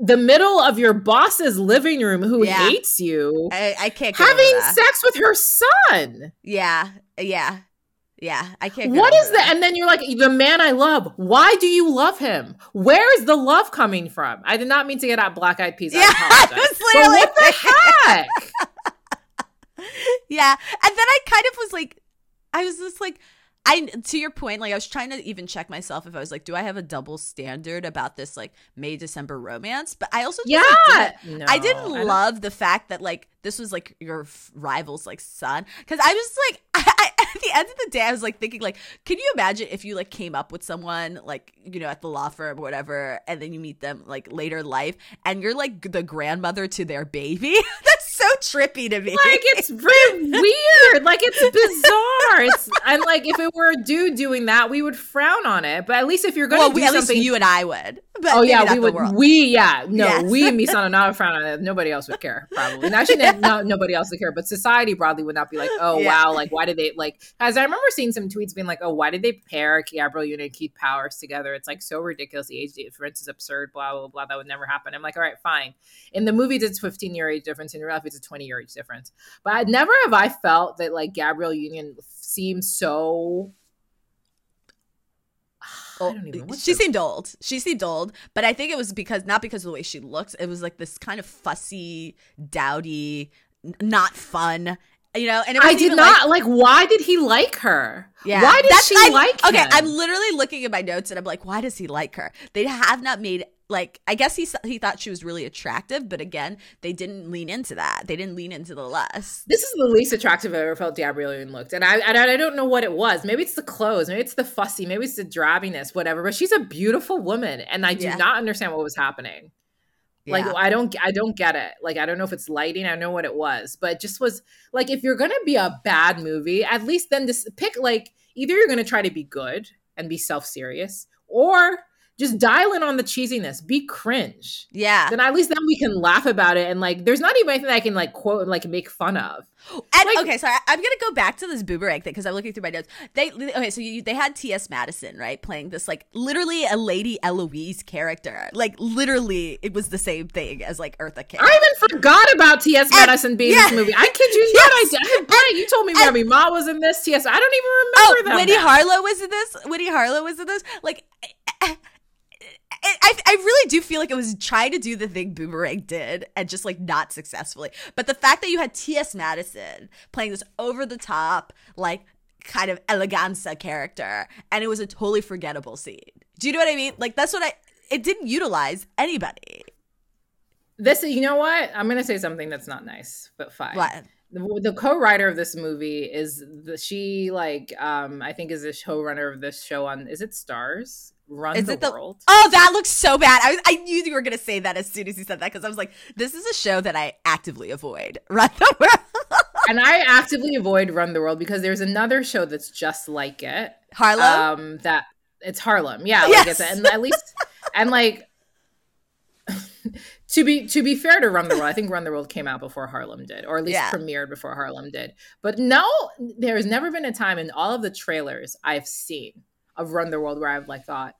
the middle of your boss's living room who hates you? I can't get having sex with her son. Yeah. Yeah. Yeah, I can't. What is that? And then you're like, the man I love. Why do you love him? Where is the love coming from? I did not mean to get out Black Eyed Peas. Yeah, I apologize. But what the heck? Yeah. And then I kind of was like, I was just like, I, to your point, like I was trying to even check myself if I was like, do I have a double standard about this like May-December romance? But I also just, I didn't love the fact that like this was like your rival's like son, because I was like, I, at the end of the day, I was like thinking like, can you imagine if you like came up with someone like, you know, at the law firm or whatever, and then you meet them like later in life and you're like the grandmother to their baby? That's so trippy to me. Like it's weird. Like it's bizarre. It's, I'm like, if it were a dude doing that, we would frown on it. But at least if you're going to do something, at least you and I would. But oh yeah, we would. We and Misan would not frown on it. Nobody else would care, probably. And actually, nobody else would care. But society broadly would not be like, oh wow, like why did they like? As I remember seeing some tweets being like, oh, why did they pair Gabrielle Union and Keith Powers together? It's like so ridiculous. The age difference is absurd. Blah blah blah. That would never happen. I'm like, all right, fine. In the movies, it's 15-year age difference. In real life, it's a 20-year age difference. But never have I felt that like Gabrielle Union seems so. I don't even know. She seemed old. But I think it was because of the way she looks. It was like this kind of fussy, dowdy, not fun, you know. And it was why did he like her? Yeah. Why did she like him? Okay, I'm literally looking at my notes and I'm like, why does he like her? They have not made. Like, I guess he thought she was really attractive, but again, they didn't lean into that. They didn't lean into the lust. This is the least attractive I've ever felt Gabrielle Union looked. And I don't know what it was. Maybe it's the clothes. Maybe it's the fussy. Maybe it's the drabbiness, whatever. But she's a beautiful woman. And I do not understand what was happening. Yeah. Like, I don't get it. Like, I don't know if it's lighting. I don't know what it was. But it just was, like, if you're going to be a bad movie, at least then pick, like, either you're going to try to be good and be self-serious, or just dial in on the cheesiness. Be cringe. Yeah. Then at least then we can laugh about it. And like, there's not even anything I can like quote, like make fun of. And like, okay, so I'm going to go back to this Boomerang thing because I'm looking through my notes. They had T.S. Madison, right? Playing this like literally a Lady Eloise character. Like literally it was the same thing as like Eartha Kitt. I even forgot about T.S. Madison being in this movie. I kid you not. I did. Right, you told me Remy Ma was in this. T.S. I don't even remember that. Winnie Harlow was in this. Like, I really do feel like it was trying to do the thing Boomerang did and just like not successfully. But the fact that you had T.S. Madison playing this over the top, like kind of eleganza character, and it was a totally forgettable scene. Do you know what I mean? Like that's what it didn't utilize anybody. This, you know what? I'm going to say something that's not nice, but fine. What? The co-writer of this movie is I think is the showrunner of this show on, is it Stars? Run the World. Oh, that looks so bad. I knew you were going to say that as soon as you said that because I was like, this is a show that I actively avoid. Run the World. And I actively avoid Run the World because there's another show that's just like it. Harlem? It's Harlem. Yeah. Yes. Like it's, and at least, and like, to be fair to Run the World, I think Run the World came out before Harlem did, or at least premiered before Harlem did. But no, there has never been a time in all of the trailers I've seen of Run the World where I've like thought,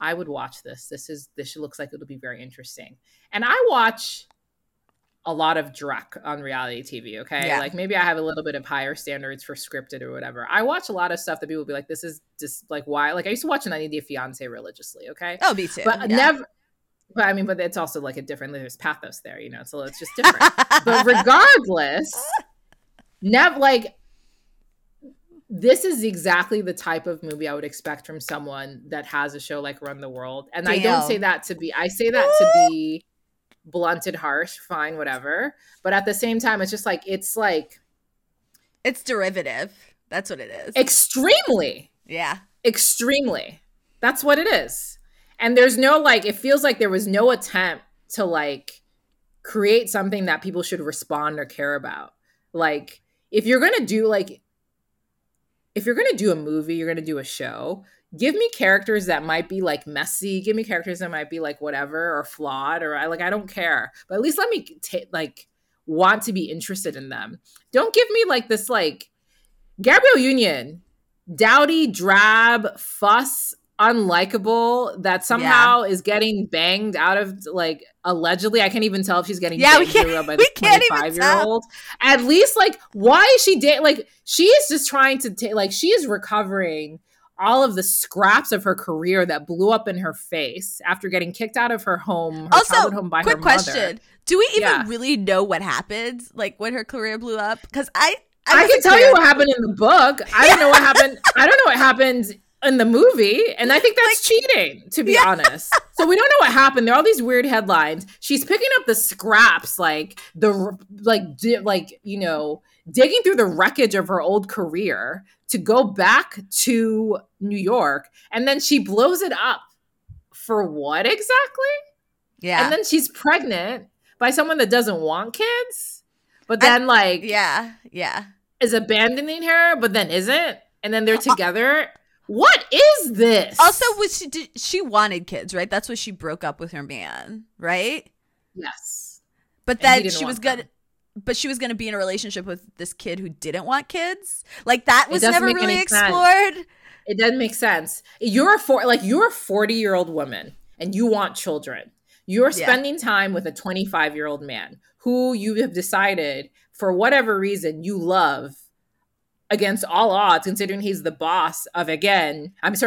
I would watch this. This looks like it'll be very interesting. And I watch a lot of dreck on reality TV, okay? Yeah. Like maybe I have a little bit of higher standards for scripted or whatever. I watch a lot of stuff that people will be like, this is just like why? Like I used to watch 90 Day Fiancé religiously, okay? Oh, me too. But but it's also like a different, there's pathos there, you know? So it's just different. But regardless, this is exactly the type of movie I would expect from someone that has a show like Run the World. And damn. I say that to be blunt and harsh, fine, whatever. But at the same time, it's just like, it's derivative. That's what it is. Extremely. Yeah. Extremely. That's what it is. And there's no like, it feels like there was no attempt to like create something that people should respond or care about. Like if you're going to do a movie, you're going to do a show, give me characters that might be like messy. Give me characters that might be like whatever or flawed or I don't care. But at least let me want to be interested in them. Don't give me like this like Gabrielle Union, dowdy, drab, fuss, unlikable that somehow is getting banged out of like allegedly. I can't even tell if she's getting banged by this 25-year-old. At least like why is she like she is just trying to she is recovering all of the scraps of her career that blew up in her face after getting kicked out of her home, her childhood home by her mother. Also, quick question. Do we even really know what happened? Like when her career blew up? Because I can tell you what happened in the book. I don't know what happened. I don't know what happened in the movie. And I think that's like, cheating, to be honest. So we don't know what happened. There are all these weird headlines. She's picking up the scraps, like the you know, digging through the wreckage of her old career to go back to New York, and then she blows it up for what exactly? Yeah. And then she's pregnant by someone that doesn't want kids, but then is abandoning her, but then isn't, and then they're together. What is this? Also, was she wanted kids, right? That's why she broke up with her man, right? Yes. But then she was going to be in a relationship with this kid who didn't want kids. Like that was never really explored. Sense. It doesn't make sense. You're a 40-year-old woman and you want children. You're spending time with a 25-year-old man who you have decided for whatever reason you love against all odds, considering he's the boss of son of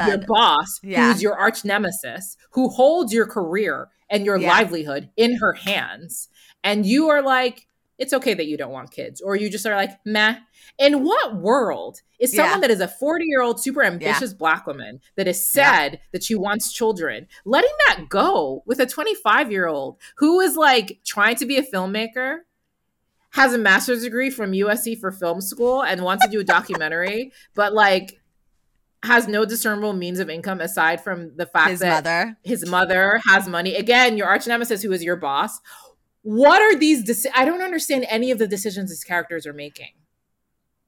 your boss, who's your arch nemesis, who holds your career and your livelihood in her hands. And you are like, it's okay that you don't want kids. Or you just are like, meh. In what world is someone that is a 40-year-old, super ambitious Black woman that has said that she wants children, letting that go with a 25-year-old who is like trying to be a filmmaker, has a master's degree from USC for film school and wants to do a documentary, but like has no discernible means of income aside from the fact that his mother has money. Again, your arch nemesis, who is your boss. What are these I don't understand any of the decisions these characters are making.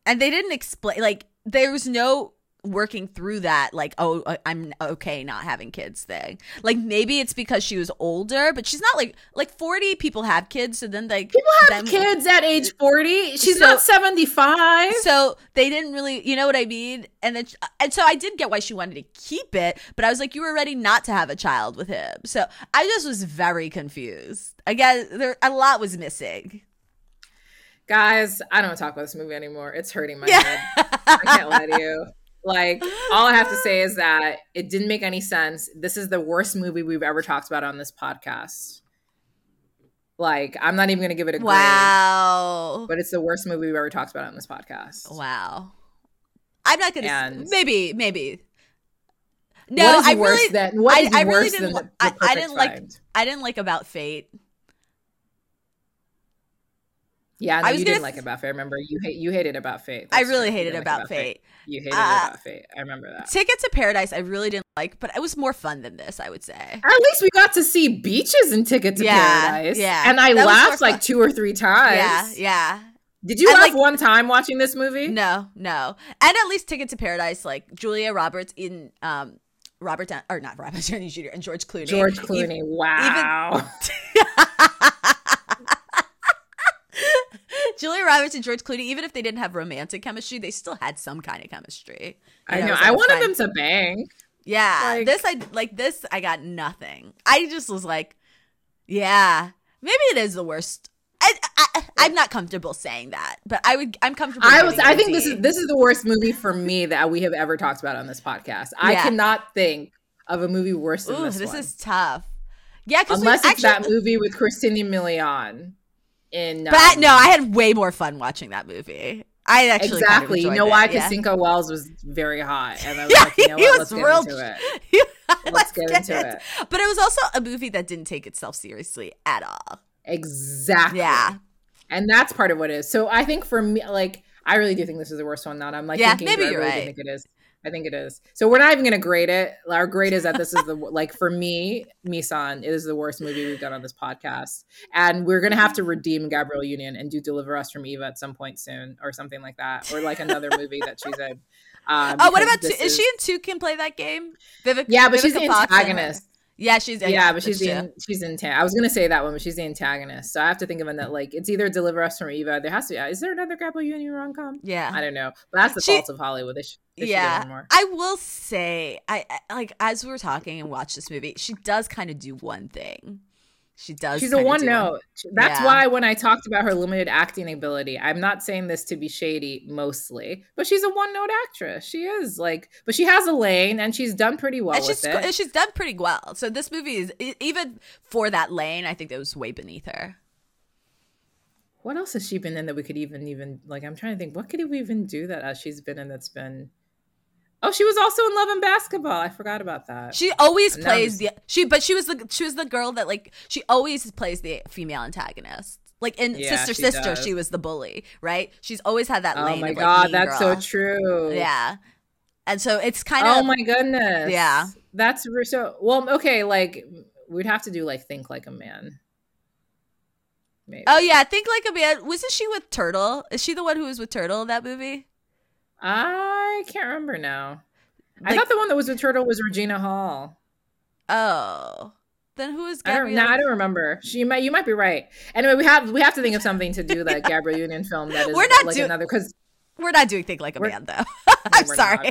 And they didn't explain, like, there was no working through that, like, oh, I'm okay not having kids thing. Like, maybe it's because she was older, but she's not like 40 people have kids, so then like people have kids at age 40. She's not 75. So they didn't really, you know what I mean? And then, and so I did get why she wanted to keep it, but I was like, you were ready not to have a child with him. So I just was very confused. Again, a lot was missing. Guys, I don't talk about this movie anymore. It's hurting my head. I can't lie to you. Like, all I have to say is that it didn't make any sense. This is the worst movie we've ever talked about on this podcast. Like, I'm not even going to give it a grade. Wow. But it's the worst movie we've ever talked about on this podcast. Wow. I'm not going to... Maybe. No, I really... I didn't like About Fate. Yeah, no, you didn't like About Fate. I remember you hated About Fate. That's I really hated about fate. You hated About Fate. I remember that. Tickets to Paradise, I really didn't like, but it was more fun than this, I would say. At least we got to see beaches in Tickets to Paradise. Yeah, and I laughed like 2 or 3 times. Yeah. Did you laugh one time watching this movie? No. And at least Tickets to Paradise, like Julia Roberts in Robert Downey Jr. and George Clooney. Julia Roberts and George Clooney, even if they didn't have romantic chemistry, they still had some kind of chemistry. You know, I know. I wanted them to bang. Yeah. Like, this, I got nothing. I just was like, yeah, maybe it is the worst. I'm not comfortable saying that, but I'm comfortable. I think this is the worst movie for me that we have ever talked about on this podcast. I cannot think of a movie worse than this one. This is tough. Yeah, unless it's that movie with Christina Milian. I had way more fun watching that movie. I actually exactly. Kind of, you know why? Because Cinco Wells was very hot, and I was like, you know what? Let's get into it. But it was also a movie that didn't take itself seriously at all. Exactly. Yeah, and that's part of what it is. So I think for me, like, I really do think this is the worst one. Nana, I'm like, think it is. I think it is. So we're not even going to grade it. Our grade is that this is the, like, for me, Misan, it is the worst movie we've done on this podcast. And we're going to have to redeem Gabrielle Union and do Deliver Us from Eva at some point soon or something like that. Or like another movie that she's in. What about, is she in Two Can Play That Game? But she's the antagonist. Yeah, she's in. Yeah, but she's in. I was gonna say that one, but she's the antagonist. So I have to think of another. Like, it's either Deliver Us from Eva. There has to be. Is there another Gabrielle Union rom-com? Yeah, I don't know. But that's the fault of Hollywood. They should do more. I will say, I like as we were talking and watched this movie, she does kind of do one thing, She does. She's a one note. That's why when I talked about her limited acting ability, I'm not saying this to be shady mostly, but she's a one note actress. She is like, but she has a lane and she's done pretty well with it. And she's done pretty well. So this movie is, even for that lane, I think that was way beneath her. What else has she been in that we could even like, I'm trying to think, what could we even do that she's been in that's been... Oh, she was also in Love and Basketball. I forgot about that. She always plays she was the girl that, like, she always plays the female antagonist. Like in Sister, she was the bully, right? She's always had that lane. Oh my God, mean that's girl. So true. Yeah. And so it's kind of... Oh my goodness. Yeah. That's so... Well, okay, like, we'd have to do, like, Think Like a Man. Maybe. Oh yeah, Think Like a Man. Wasn't she with Turtle? Is she the one who was with Turtle in that movie? I can't remember now. Like, I thought the one that was with Turtle was Regina Hall. Oh, then who is Gabrielle? I don't remember. You might be right. Anyway, we have to think of something to do that Gabrielle Union film that is another, because we're not doing Think Like a Man though. I'm sorry.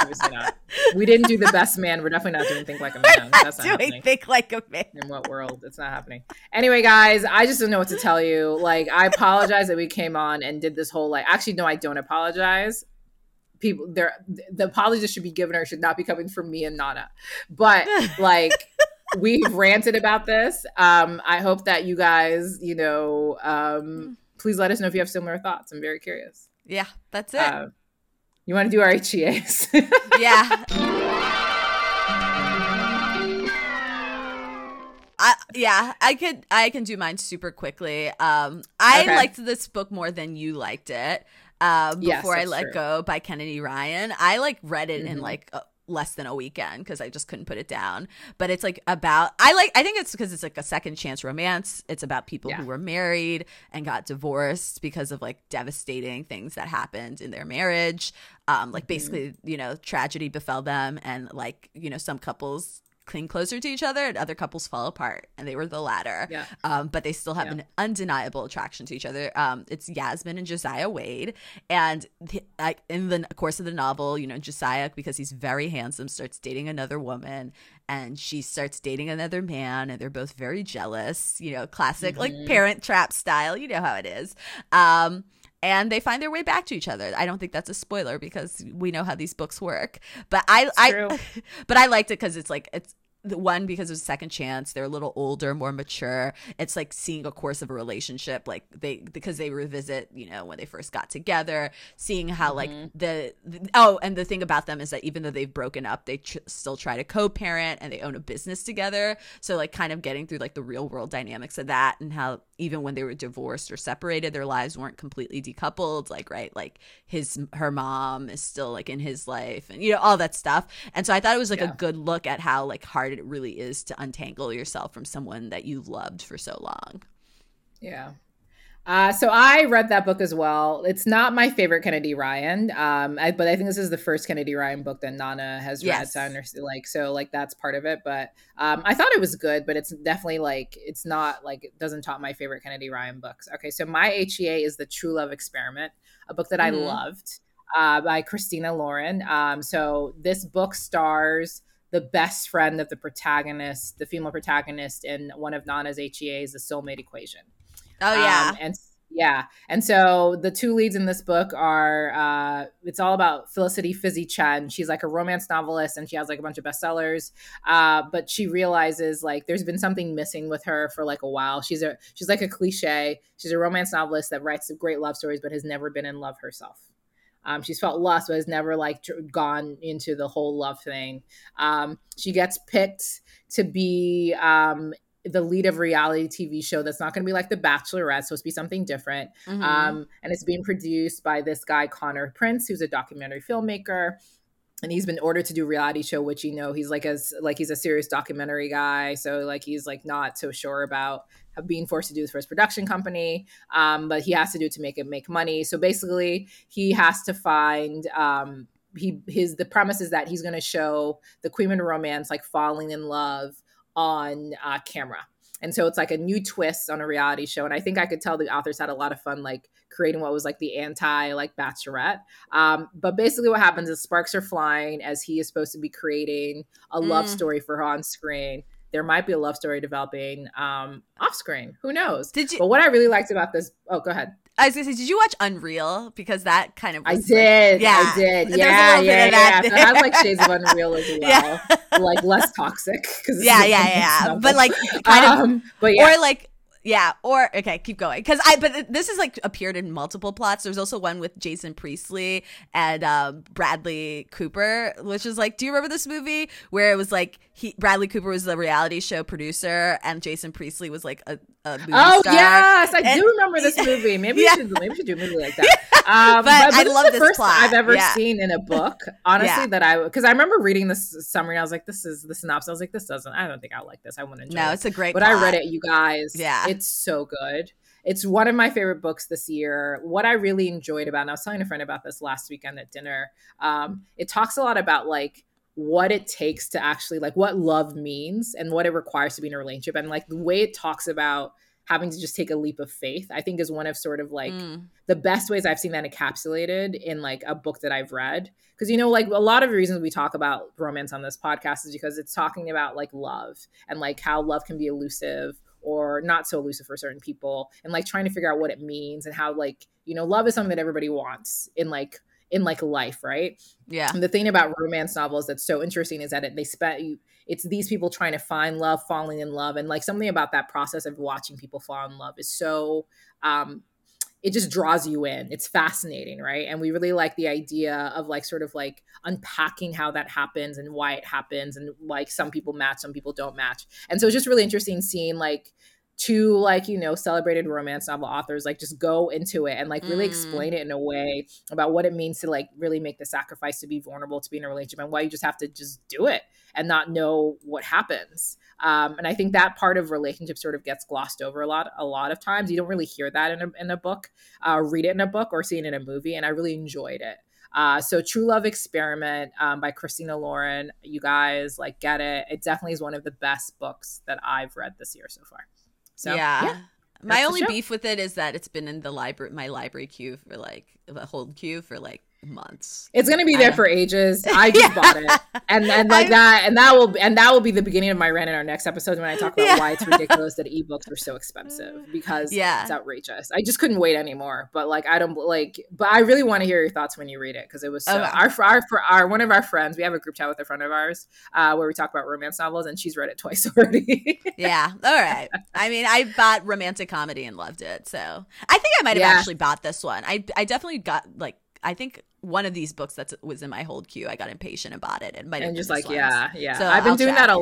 Obviously not. We didn't do The Best Man. We're definitely not doing Think Like a Man. That's not happening. Think Like a Man. In what world? It's not happening. Anyway, guys, I just don't know what to tell you. Like, I apologize that we came on and did this whole, like, actually, no, I don't apologize. People, the apology should be given or should not be coming from me and Nana. But, like, we've ranted about this. I hope that you guys, you know, please let us know if you have similar thoughts. I'm very curious. Yeah, that's it. You want to do our HEAs? Yeah. I can do mine super quickly. I liked this book more than you liked it. Before I Let Go by Kennedy Ryan. I like read it in like less than a weekend because I just couldn't put it down. But it's like about, I think it's because it's like a second chance romance. It's about people who were married and got divorced because of like devastating things that happened in their marriage. Like basically, you know, tragedy befell them, and like, you know, some couples cling closer to each other and other couples fall apart, and they were the latter. But they still have an undeniable attraction to each other. It's Yasmin and Josiah Wade, and in the course of the novel, you know, Josiah, because he's very handsome, starts dating another woman, and she starts dating another man, and they're both very jealous, you know, classic like Parent Trap style, you know how it is. And they find their way back to each other. I don't think that's a spoiler because we know how these books work. But I liked it because it's like, it's the one, because of second chance, they're a little older, more mature. It's like seeing a course of a relationship, like because they revisit, you know, when they first got together, seeing how like and the thing about them is that even though they've broken up, they still try to co-parent, and they own a business together. So like kind of getting through like the real world dynamics of that, and how even when they were divorced or separated, their lives weren't completely decoupled. Like, right, like her mom is still like in his life, and you know, all that stuff. And so I thought it was like a good look at how like hard it really is to untangle yourself from someone that you loved for so long. Yeah. So I read that book as well. It's not my favorite Kennedy Ryan, but I think this is the first Kennedy Ryan book that Nana has read. So I understand, like, so like that's part of it. But I thought it was good, but it's definitely like, it's not like, it doesn't top my favorite Kennedy Ryan books. Okay, so my HEA is The True Love Experiment, a book that I loved by Christina Lauren. So this book stars the best friend of the protagonist, the female protagonist, in one of Nana's HEAs, The Soulmate Equation. Oh, yeah. And so the two leads in this book are, it's all about Felicity Fizzy Chen. She's like a romance novelist, and she has like a bunch of bestsellers. But she realizes like there's been something missing with her for like a while. She's like a cliche. She's a romance novelist that writes great love stories, but has never been in love herself. She's felt lust, but has never like gone into the whole love thing. She gets picked to be the lead of a reality TV show that's not going to be like The Bachelorette. It's supposed to be something different. And it's being produced by this guy, Connor Prince, who's a documentary filmmaker. And he's been ordered to do reality show, which, you know, he's like he's a serious documentary guy. So like he's like not so sure about being forced to do this for his production company. But he has to do it to make money. So basically he has to find the premise is that he's going to show the Queen of Romance like falling in love on camera. And so it's like a new twist on a reality show. And I think I could tell the authors had a lot of fun, like creating what was like the anti like Bachelorette. But basically what happens is sparks are flying as he is supposed to be creating a love story for her on screen. there might be a love story developing off screen. Who knows? But what I really liked about this, oh, go ahead. I was going to say, did you watch Unreal? Because that kind of... I did. Yeah. So I like shades of Unreal as well. Yeah. Like less toxic. Yeah. But like kind of... But yeah. Or like... Yeah, or okay, keep going. Because this has like appeared in multiple plots. There's also one with Jason Priestley and Bradley Cooper, which is like, do you remember this movie where it was like Bradley Cooper was the reality show producer and Jason Priestley was like a movie star? Oh yes, I do remember this movie. Maybe we should do a movie like that. Yeah. But I love this first plot I've ever seen in a book, honestly. Yeah. Because I remember reading this summary. I was like, this is the synopsis. I was like, I don't think I like this. I wouldn't enjoy it. No, it's a great plot. I read it, you guys. Yeah. It's so good. It's one of my favorite books this year. What I really enjoyed about, and I was telling a friend about this last weekend at dinner, it talks a lot about like what it takes to actually like what love means and what it requires to be in a relationship. And like the way it talks about having to just take a leap of faith, I think is one of sort of like the best ways I've seen that encapsulated in like a book that I've read. Because, you know, like a lot of reasons we talk about romance on this podcast is because it's talking about like love and like how love can be elusive or not so elusive for certain people, and like trying to figure out what it means and how like, you know, love is something that everybody wants in life, right? Yeah. And the thing about romance novels that's so interesting is that it's these people trying to find love, falling in love, and like something about that process of watching people fall in love is so it just draws you in. It's fascinating, right? And we really like the idea of like sort of like unpacking how that happens and why it happens, and like some people match, some people don't match. And so it's just really interesting seeing like two like, you know, celebrated romance novel authors like just go into it and like really explain it in a way about what it means to like really make the sacrifice to be vulnerable, to be in a relationship, and why you just have to just do it and not know what happens. And I think that part of relationships sort of gets glossed over a lot of times. You don't really hear that in a book, read it in a book, or see it in a movie. And I really enjoyed it. So True Love Experiment by Christina Lauren, you guys like get it. It definitely is one of the best books that I've read this year so far. So, yeah. My only beef with it is that it's been in the library queue for like a hold queue for like months. It's gonna be there for ages. I just bought it, and that will be the beginning of my rant in our next episode when I talk about why it's ridiculous that ebooks are so expensive, because it's outrageous. I just couldn't wait anymore. But like I really want to hear your thoughts when you read it, because it was so. Okay. Our one of our friends, we have a group chat with a friend of ours where we talk about romance novels, and she's read it twice already. Yeah, all right. I mean, I bought romantic comedy and loved it, so I think I might have actually bought this one. I definitely got like. I think one of these books that was in my hold queue, I got impatient about it. So I've been doing that a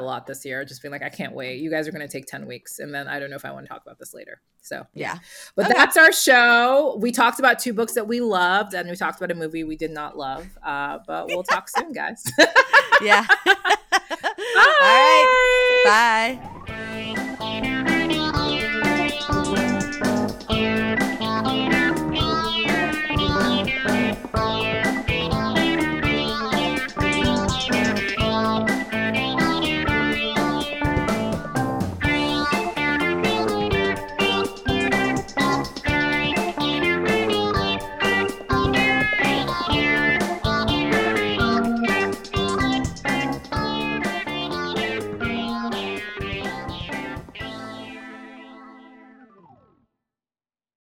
lot this year. Just being like, I can't wait. You guys are going to take 10 weeks. And then I don't know if I want to talk about this later. So, yeah. But That's our show. We talked about two books that we loved, and we talked about a movie we did not love. But we'll talk soon, guys. Bye. All right. Bye.